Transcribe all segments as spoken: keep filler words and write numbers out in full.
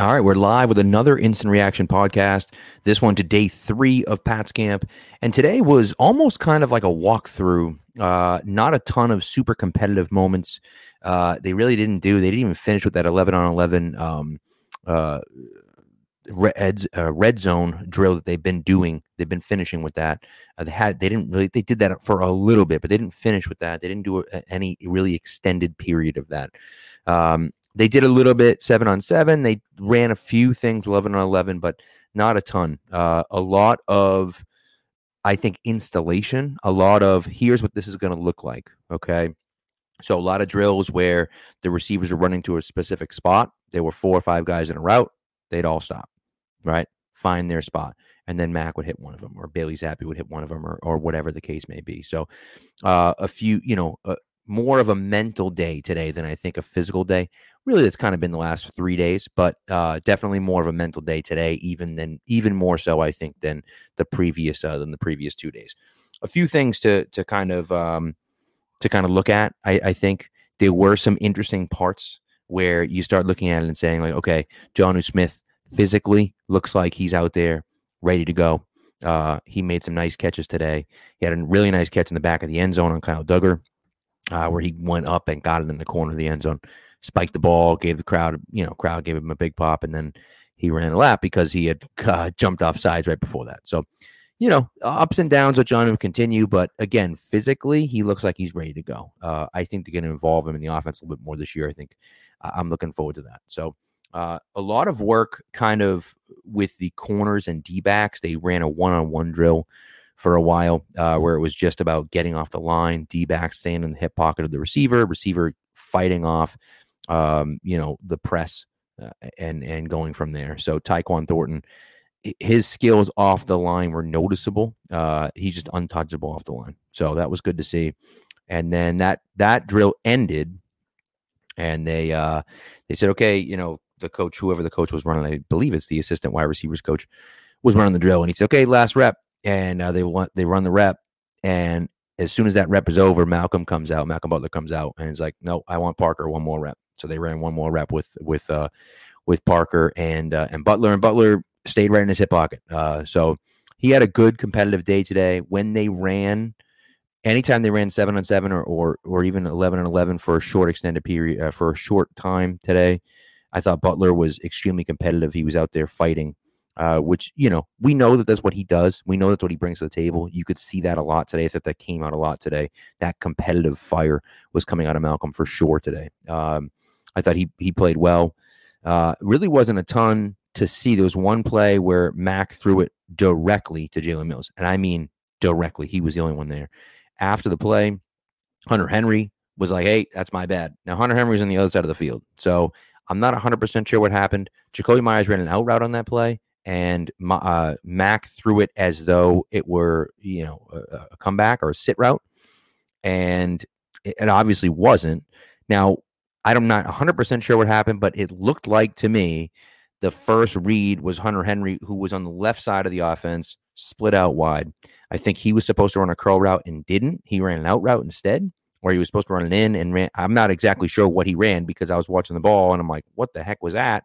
All right, we're live with another Instant Reaction podcast, this one to day three of Pat's camp. And today was almost kind of like a walkthrough, uh, not a ton of super competitive moments. Uh, they really didn't do, they didn't even finish with that eleven on eleven um, uh, red, uh, red zone drill that they've been doing. They've been finishing with that. Uh, they had, they didn't really, they did that for a little bit, but they didn't finish with that. They didn't do a, any really extended period of that. Um, They did a little bit seven on seven. They ran a few things eleven on eleven, but not a ton. Uh, a lot of, I think, installation, a lot of here's what this is going to look like. Okay. So a lot of drills where the receivers were running to a specific spot. There were four or five guys in a route. They'd all stop, right? Find their spot. And then Mac would hit one of them, or Bailey Zappe would hit one of them, or, or whatever the case may be. So uh, a few, you know, uh, more of a mental day today than I think a physical day. Really, that's kind of been the last three days, but uh, definitely more of a mental day today, even than even more so, I think, than the previous uh, than the previous two days. A few things to to kind of um, to kind of look at. I, I think there were some interesting parts where you start looking at it and saying, like, okay, Jonnu Smith physically looks like he's out there ready to go. Uh, he made some nice catches today. He had a really nice catch in the back of the end zone on Kyle Duggar, uh, where he went up and got it in the corner of the end zone. Spiked the ball, gave the crowd, you know, crowd gave him a big pop, and then he ran a lap because he had uh, jumped off sides right before that. So, you know, ups and downs with Jonnu continue, but again, physically, he looks like he's ready to go. Uh, I think they're going to involve him in the offense a little bit more this year. I think uh, I'm looking forward to that. So, uh, a lot of work kind of with the corners and D-backs. They ran a one-on-one drill for a while uh, where it was just about getting off the line, D-backs staying in the hip pocket of the receiver, receiver fighting off Um, you know, the press uh, and and going from there. So Tyquan Thornton, his skills off the line were noticeable. Uh, he's just untouchable off the line. So that was good to see. And then that that drill ended, and they uh, they said, okay, you know, the coach, whoever the coach was running, I believe it's the assistant wide receivers coach, was running the drill, and he said, okay, last rep, and uh, they want they run the rep, and as soon as that rep is over, Malcolm comes out, Malcolm Butler comes out, and he's like, no, I want Parker one more rep. So they ran one more rep with with uh, with Parker and uh, and Butler, and Butler stayed right in his hip pocket. Uh, so he had a good competitive day today. When they ran, anytime they ran seven on seven or or, or even eleven on eleven for a short extended period uh, for a short time today, I thought Butler was extremely competitive. He was out there fighting, uh, which you know we know that that's what he does. We know that's what he brings to the table. You could see that a lot today. I thought that came out a lot today. That competitive fire was coming out of Malcolm for sure today. Um, I thought he he played well. Uh, really wasn't a ton to see. There was one play where Mac threw it directly to Jalen Mills, and I mean directly. He was the only one there. After the play, Hunter Henry was like, hey, that's my bad. Now, Hunter Henry was on the other side of the field, so I'm not one hundred percent sure what happened. Jakobi Meyers ran an out route on that play, and my, uh, Mac threw it as though it were, you know, a, a comeback or a sit route, and it, it obviously wasn't. Now, I'm not one hundred percent sure what happened, but it looked like to me the first read was Hunter Henry, who was on the left side of the offense, split out wide. I think he was supposed to run a curl route and didn't. He ran an out route instead, or he was supposed to run an in and ran. I'm not exactly sure what he ran because I was watching the ball, and I'm like, what the heck was that?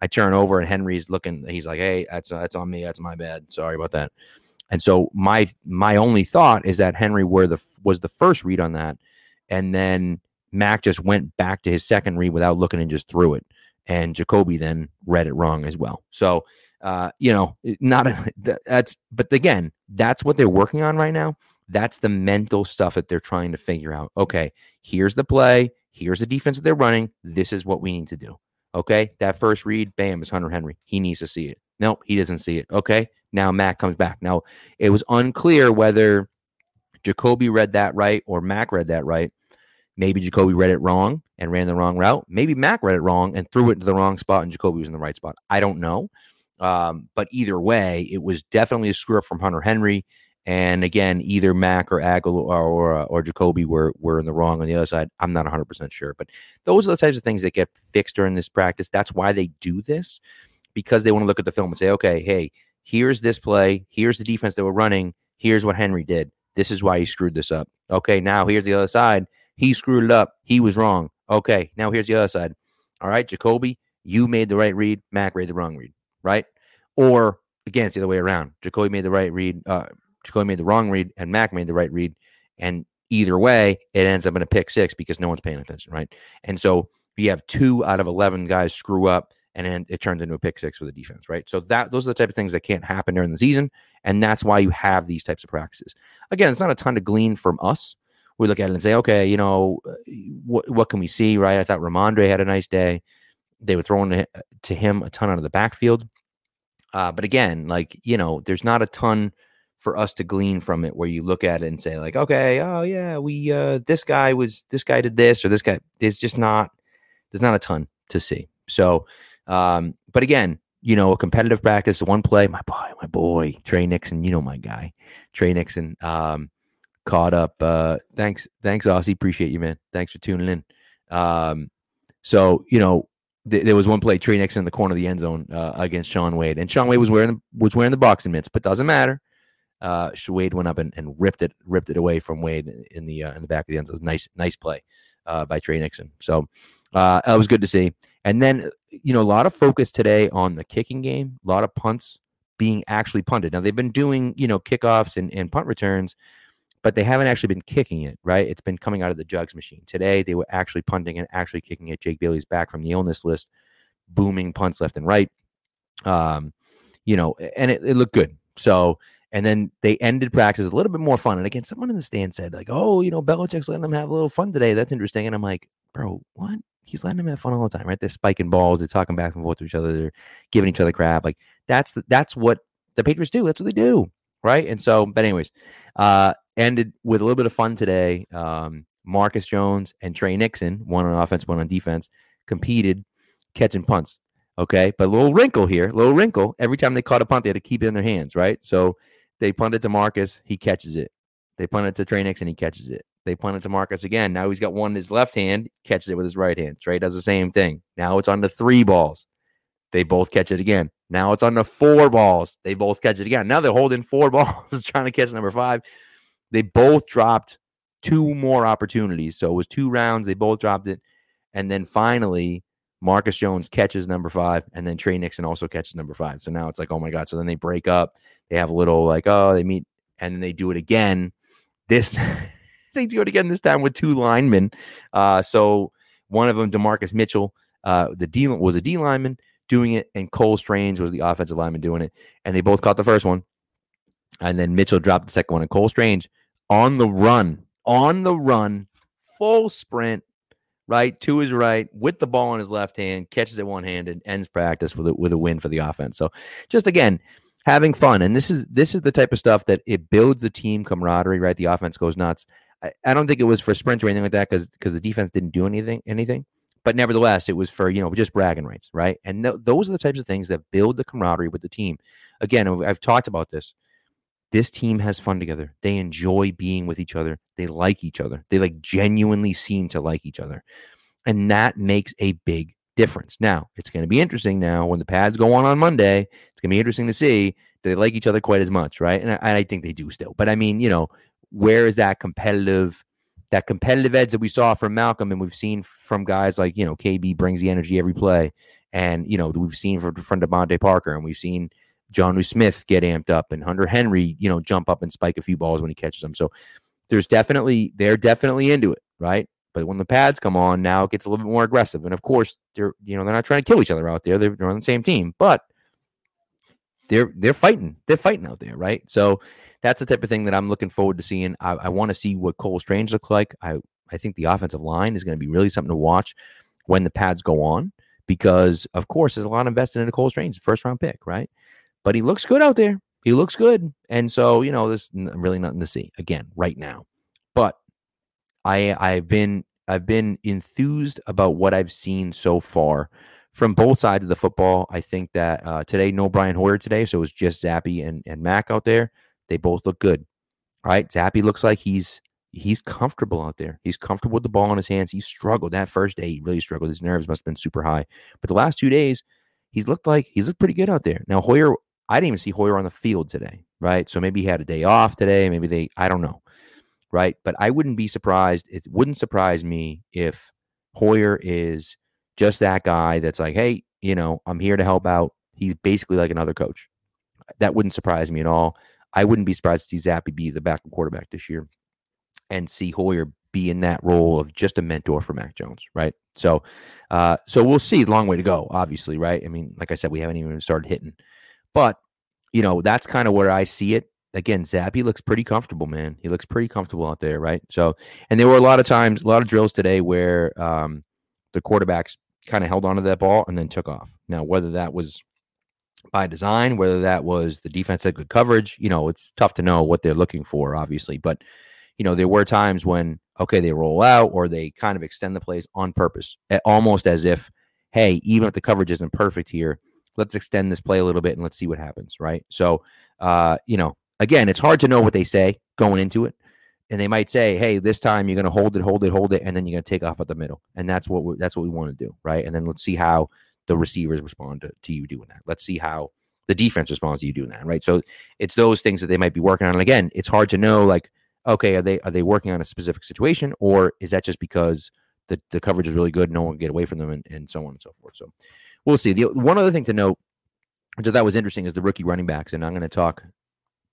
I turn over, and Henry's looking. He's like, hey, that's that's on me. That's my bad. Sorry about that. And so my my only thought is that Henry were the was the first read on that, and then Mac just went back to his second read without looking and just threw it. And Jakobi then read it wrong as well. So, uh, you know, not a, that's, but again, that's what they're working on right now. That's the mental stuff that they're trying to figure out. Okay, here's the play. Here's the defense that they're running. This is what we need to do. Okay, that first read, bam, is Hunter Henry. He needs to see it. Nope, he doesn't see it. Okay, now Mac comes back. Now, it was unclear whether Jakobi read that right or Mac read that right. Maybe Jakobi read it wrong and ran the wrong route. Maybe Mac read it wrong and threw it to the wrong spot and Jakobi was in the right spot. I don't know. Um, but either way, it was definitely a screw up from Hunter Henry. And again, either Mac or Aguilar or, or, or Jakobi were, were in the wrong on the other side. I'm not one hundred percent sure. But those are the types of things that get fixed during this practice. That's why they do this, because they want to look at the film and say, okay, hey, here's this play. Here's the defense that we're running. Here's what Henry did. This is why he screwed this up. Okay, now here's the other side. He screwed it up. He was wrong. Okay, now here's the other side. All right, Jakobi, You made the right read. Mac made the wrong read, right? Or, again, it's the other way around. Jakobi made the right read. Uh, Jakobi made the wrong read, and Mac made the right read. And either way, it ends up in a pick six because no one's paying attention, right? And so you have two out of eleven guys screw up, and then it turns into a pick six for the defense, right? So that those are the type of things that can't happen during the season, and that's why you have these types of practices. Again, it's not a ton to glean from us. We look at it and say, okay, you know, what what can we see, right? I thought Rhamondre had a nice day. They were throwing to him a ton out of the backfield. Uh, but again, like, you know, there's not a ton for us to glean from it where you look at it and say, like, okay, oh, yeah, we uh, this guy was, this guy did this or this guy. There's just not, there's not a ton to see. So, um, but again, you know, a competitive practice, one play, my boy, my boy, Tre Nixon, you know, my guy, Tre Nixon, um, caught up. Uh, thanks, thanks, Aussie. Appreciate you, man. Thanks for tuning in. Um, so, you know, th- there was one play, Tre Nixon in the corner of the end zone uh, against Shaun Wade, and Shaun Wade was wearing was wearing the boxing mitts, but doesn't matter. Uh, Wade went up and, and ripped it ripped it away from Wade in the uh, in the back of the end zone. Nice nice play uh, by Tre Nixon. So uh, that was good to see. And then, you know, a lot of focus today on the kicking game. A lot of punts being actually punted. Now they've been doing, you know, kickoffs and, and punt returns, but they haven't actually been kicking it, right? It's been coming out of the jugs machine. Today, they were actually punting and actually kicking it. Jake Bailey's back from the illness list, booming punts left and right. Um, you know, and it, it looked good. So, and then they ended practice a little bit more fun. And again, someone in the stand said, like, oh, you know, Belichick's letting them have a little fun today. That's interesting. And I'm like, bro, what? He's letting them have fun all the time, right? They're spiking balls. They're talking back and forth to each other. They're giving each other crap. Like, that's the, that's what the Patriots do. That's what they do, right? And so, but anyways, uh, ended with a little bit of fun today. Um, Marcus Jones and Tre Nixon, one on offense, one on defense, competed catching punts. Okay, but a little wrinkle here, little wrinkle. Every time they caught a punt, they had to keep it in their hands, right? So they punted to Marcus, he catches it. They punted to Tre Nixon, he catches it. They punted to Marcus again. Now he's got one in his left hand, catches it with his right hand. Tre does the same thing. Now it's on the three balls. They both catch it again. Now it's on the four balls. They both catch it again. Now they're holding four balls, trying to catch number five. They both dropped two more opportunities. So it was two rounds. They both dropped it. And then finally, Marcus Jones catches number five. And then Tre Nixon also catches number five. So now it's like, oh, my God. So then they break up. They have a little like, oh, they meet. And then they do it again. This They do it again this time with two linemen. Uh, so one of them, Demarcus Mitchell, uh, the D was a D lineman doing it. And Cole Strange was the offensive lineman doing it. And they both caught the first one. And then Mitchell dropped the second one. And Cole Strange, on the run, on the run, full sprint, right to his right, with the ball in his left hand, catches it one-handed, ends practice with a, with a win for the offense. So, just again, having fun, and this is this is the type of stuff that it builds the team camaraderie. Right, the offense goes nuts. I, I don't think it was for sprints or anything like that because because the defense didn't do anything anything, but nevertheless, it was for you know just bragging rights, right? And th- those are the types of things that build the camaraderie with the team. Again, I've talked about this. This team has fun together. They enjoy being with each other. They like each other. They like genuinely seem to like each other. And that makes a big difference. Now, it's going to be interesting now when the pads go on on Monday. It's going to be interesting to see do they like each other quite as much, right? And I, and I think they do still. But I mean, you know, where is that competitive, that competitive edge that we saw from Malcolm and we've seen from guys like, you know, K B brings the energy every play. And, you know, we've seen from, from DeMonte Parker and we've seen Jonnu Smith get amped up and Hunter Henry, you know, jump up and spike a few balls when he catches them. So there's definitely, they're definitely into it, right? But when the pads come on, now it gets a little bit more aggressive. And of course, they're, you know, they're not trying to kill each other out there. They're, they're on the same team, but they're, they're fighting. They're fighting out there, right? So that's the type of thing that I'm looking forward to seeing. I, I want to see what Cole Strange looks like. I, I think the offensive line is going to be really something to watch when the pads go on because, of course, there's a lot invested in Cole Strange, first round pick, right? But he looks good out there. He looks good. And so, you know, there's really nothing to see again right now. But I I've been I've been enthused about what I've seen so far from both sides of the football. I think that uh, today, no Brian Hoyer today. So it was just Zappe and, and Mac out there. They both look good. All right. Zappe looks like he's he's comfortable out there. He's comfortable with the ball in his hands. He struggled that first day. He really struggled. His nerves must have been super high. But the last two days, he's looked like he's looked pretty good out there. Now, Hoyer. I didn't even see Hoyer on the field today, right? So maybe he had a day off today. Maybe they, I don't know, right? But I wouldn't be surprised. It wouldn't surprise me if Hoyer is just that guy that's like, hey, you know, I'm here to help out. He's basically like another coach. That wouldn't surprise me at all. I wouldn't be surprised to see Zappe be the backup quarterback this year and see Hoyer be in that role of just a mentor for Mac Jones, right? So uh, so we'll see. Long way to go, obviously, right? I mean, like I said, we haven't even started hitting. But, you know, that's kind of where I see it. Again, Zappe looks pretty comfortable, man. He looks pretty comfortable out there, right? So, and there were a lot of times, a lot of drills today where um, the quarterbacks kind of held onto that ball and then took off. Now, whether that was by design, whether that was the defense had good coverage, you know, it's tough to know what they're looking for, obviously. But, you know, there were times when, okay, they roll out or they kind of extend the plays on purpose, almost as if, hey, even if the coverage isn't perfect here, let's extend this play a little bit and let's see what happens, right? So, uh, you know, again, it's hard to know what they say going into it. And they might say, hey, this time you're going to hold it, hold it, hold it, and then you're going to take off at the middle. And that's what we, that's what we want to do, right? And then let's see how the receivers respond to, to you doing that. Let's see how the defense responds to you doing that, right? So it's those things that they might be working on. And again, it's hard to know, like, okay, are they are they working on a specific situation, or is that just because the, the coverage is really good, no one can get away from them, and, and so on and so forth. So we'll see. The one other thing to note, which I thought was interesting, is the rookie running backs. And I'm going to talk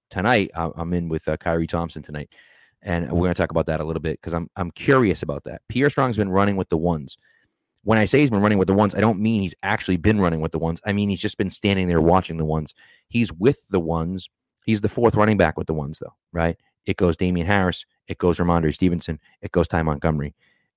tonight. I'm in with uh, Kyrie Thompson tonight, and we're going to talk about that a little bit because I'm I'm curious about that. Pierre Strong's been running with the ones. When I say he's been running with the ones, I don't mean he's actually been running with the ones. I mean he's just been standing there watching the ones. He's with the ones. He's the fourth running back with the ones, though, right? It goes Damian Harris. It goes Rhamondre Stevenson. It goes Ty Montgomery.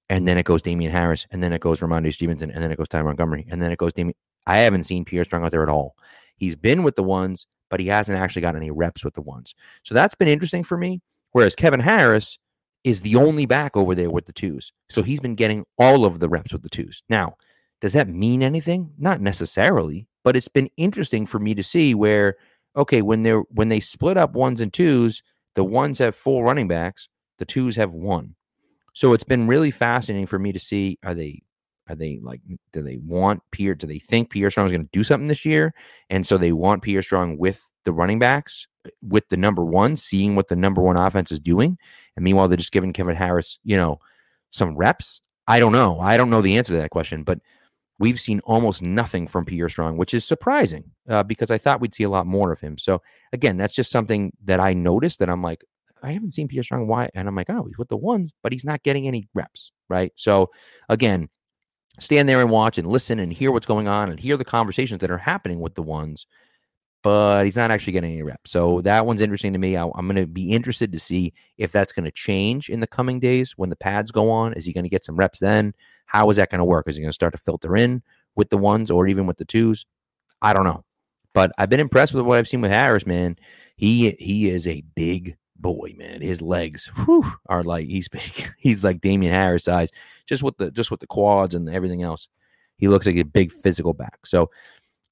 And then it goes Damian Harris. And then it goes Rhamondre Stevenson. And then it goes Ty Montgomery. And then it goes Damian. I haven't seen Pierre Strong out there at all. He's been with the ones, but he hasn't actually gotten any reps with the ones. So that's been interesting for me. Whereas Kevin Harris is the only back over there with the twos. So he's been getting all of the reps with the twos. Now, does that mean anything? Not necessarily, but it's been interesting for me to see where, okay, when they're when they split up ones and twos, the ones have four running backs, the twos have one. So it's been really fascinating for me to see, are they are they like, do they want Pierre, do they think Pierre Strong is going to do something this year? And so they want Pierre Strong with the running backs, with the number one, seeing what the number one offense is doing. And meanwhile, they're just giving Kevin Harris, you know, some reps. I don't know. I don't know the answer to that question, but we've seen almost nothing from Pierre Strong, which is surprising uh, because I thought we'd see a lot more of him. So again, that's just something that I noticed that I'm like, I haven't seen Pierre Strong. Why? And I'm like, oh, he's with the ones, but he's not getting any reps. Right. So again, stand there and watch and listen and hear what's going on and hear the conversations that are happening with the ones, but he's not actually getting any reps. So that one's interesting to me. I, I'm going to be interested to see if that's going to change in the coming days when the pads go on. Is he going to get some reps then? How is that going to work? Is he going to start to filter in with the ones or even with the twos? I don't know. But I've been impressed with what I've seen with Harris, man. He he is a big boy, man. His legs whew, are like, he's big. He's like Damian Harris size, just with the just with the quads and everything else. He looks like a big physical back. So,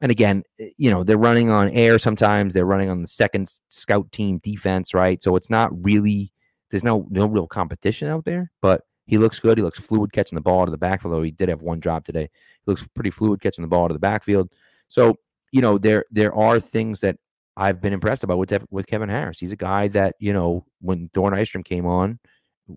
and again, you know, they're running on air sometimes. They're running on the second scout team defense, right? So it's not really, there's no no real competition out there, but he looks good. He looks fluid catching the ball to the backfield, though he did have one drop today. He looks pretty fluid catching the ball to the backfield. So, you know, there there are things that I've been impressed about with, with Kevin Harris. He's a guy that, you know, when Thorne Eyestrom came on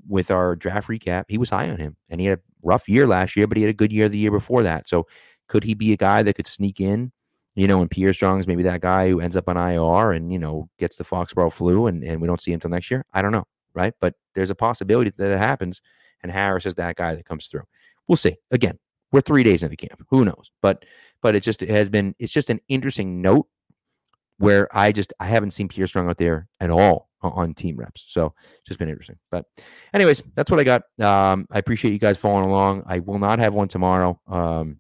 with our draft recap, he was high on him. And he had a rough year last year, but he had a good year the year before that. So could he be a guy that could sneak in, you know, and Pierre Strong's maybe that guy who ends up on I R and, you know, gets the Foxborough flu and, and we don't see him till next year? I don't know, right? But there's a possibility that it happens. And Harris is that guy that comes through. We'll see. Again, we're three days into camp. Who knows? But but it just it has been, it's just an interesting note where I just, I haven't seen Pierre Strong out there at all on team reps. So it's just been interesting. But anyways, that's what I got. Um, I appreciate you guys following along. I will not have one tomorrow. Um,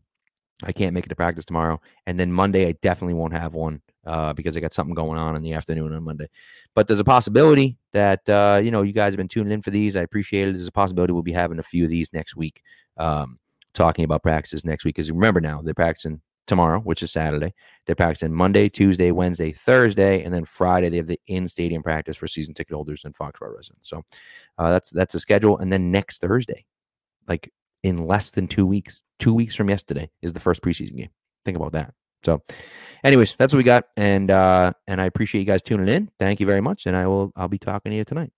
I can't make it to practice tomorrow. And then Monday, I definitely won't have one uh, because I got something going on in the afternoon on Monday. But there's a possibility that, uh, you know, you guys have been tuning in for these. I appreciate it. There's a possibility we'll be having a few of these next week, um, talking about practices next week. Because remember now, they're practicing tomorrow, which is Saturday. They're practicing Monday, Tuesday, Wednesday, Thursday. And then Friday, they have the in-stadium practice for season ticket holders and Foxborough residents. So uh, that's that's the schedule. And then next Thursday, like in less than two weeks, two weeks from yesterday is the first preseason game. Think about that. So anyways, that's what we got. And, uh, and I appreciate you guys tuning in. Thank you very much. And I will, I'll be talking to you tonight.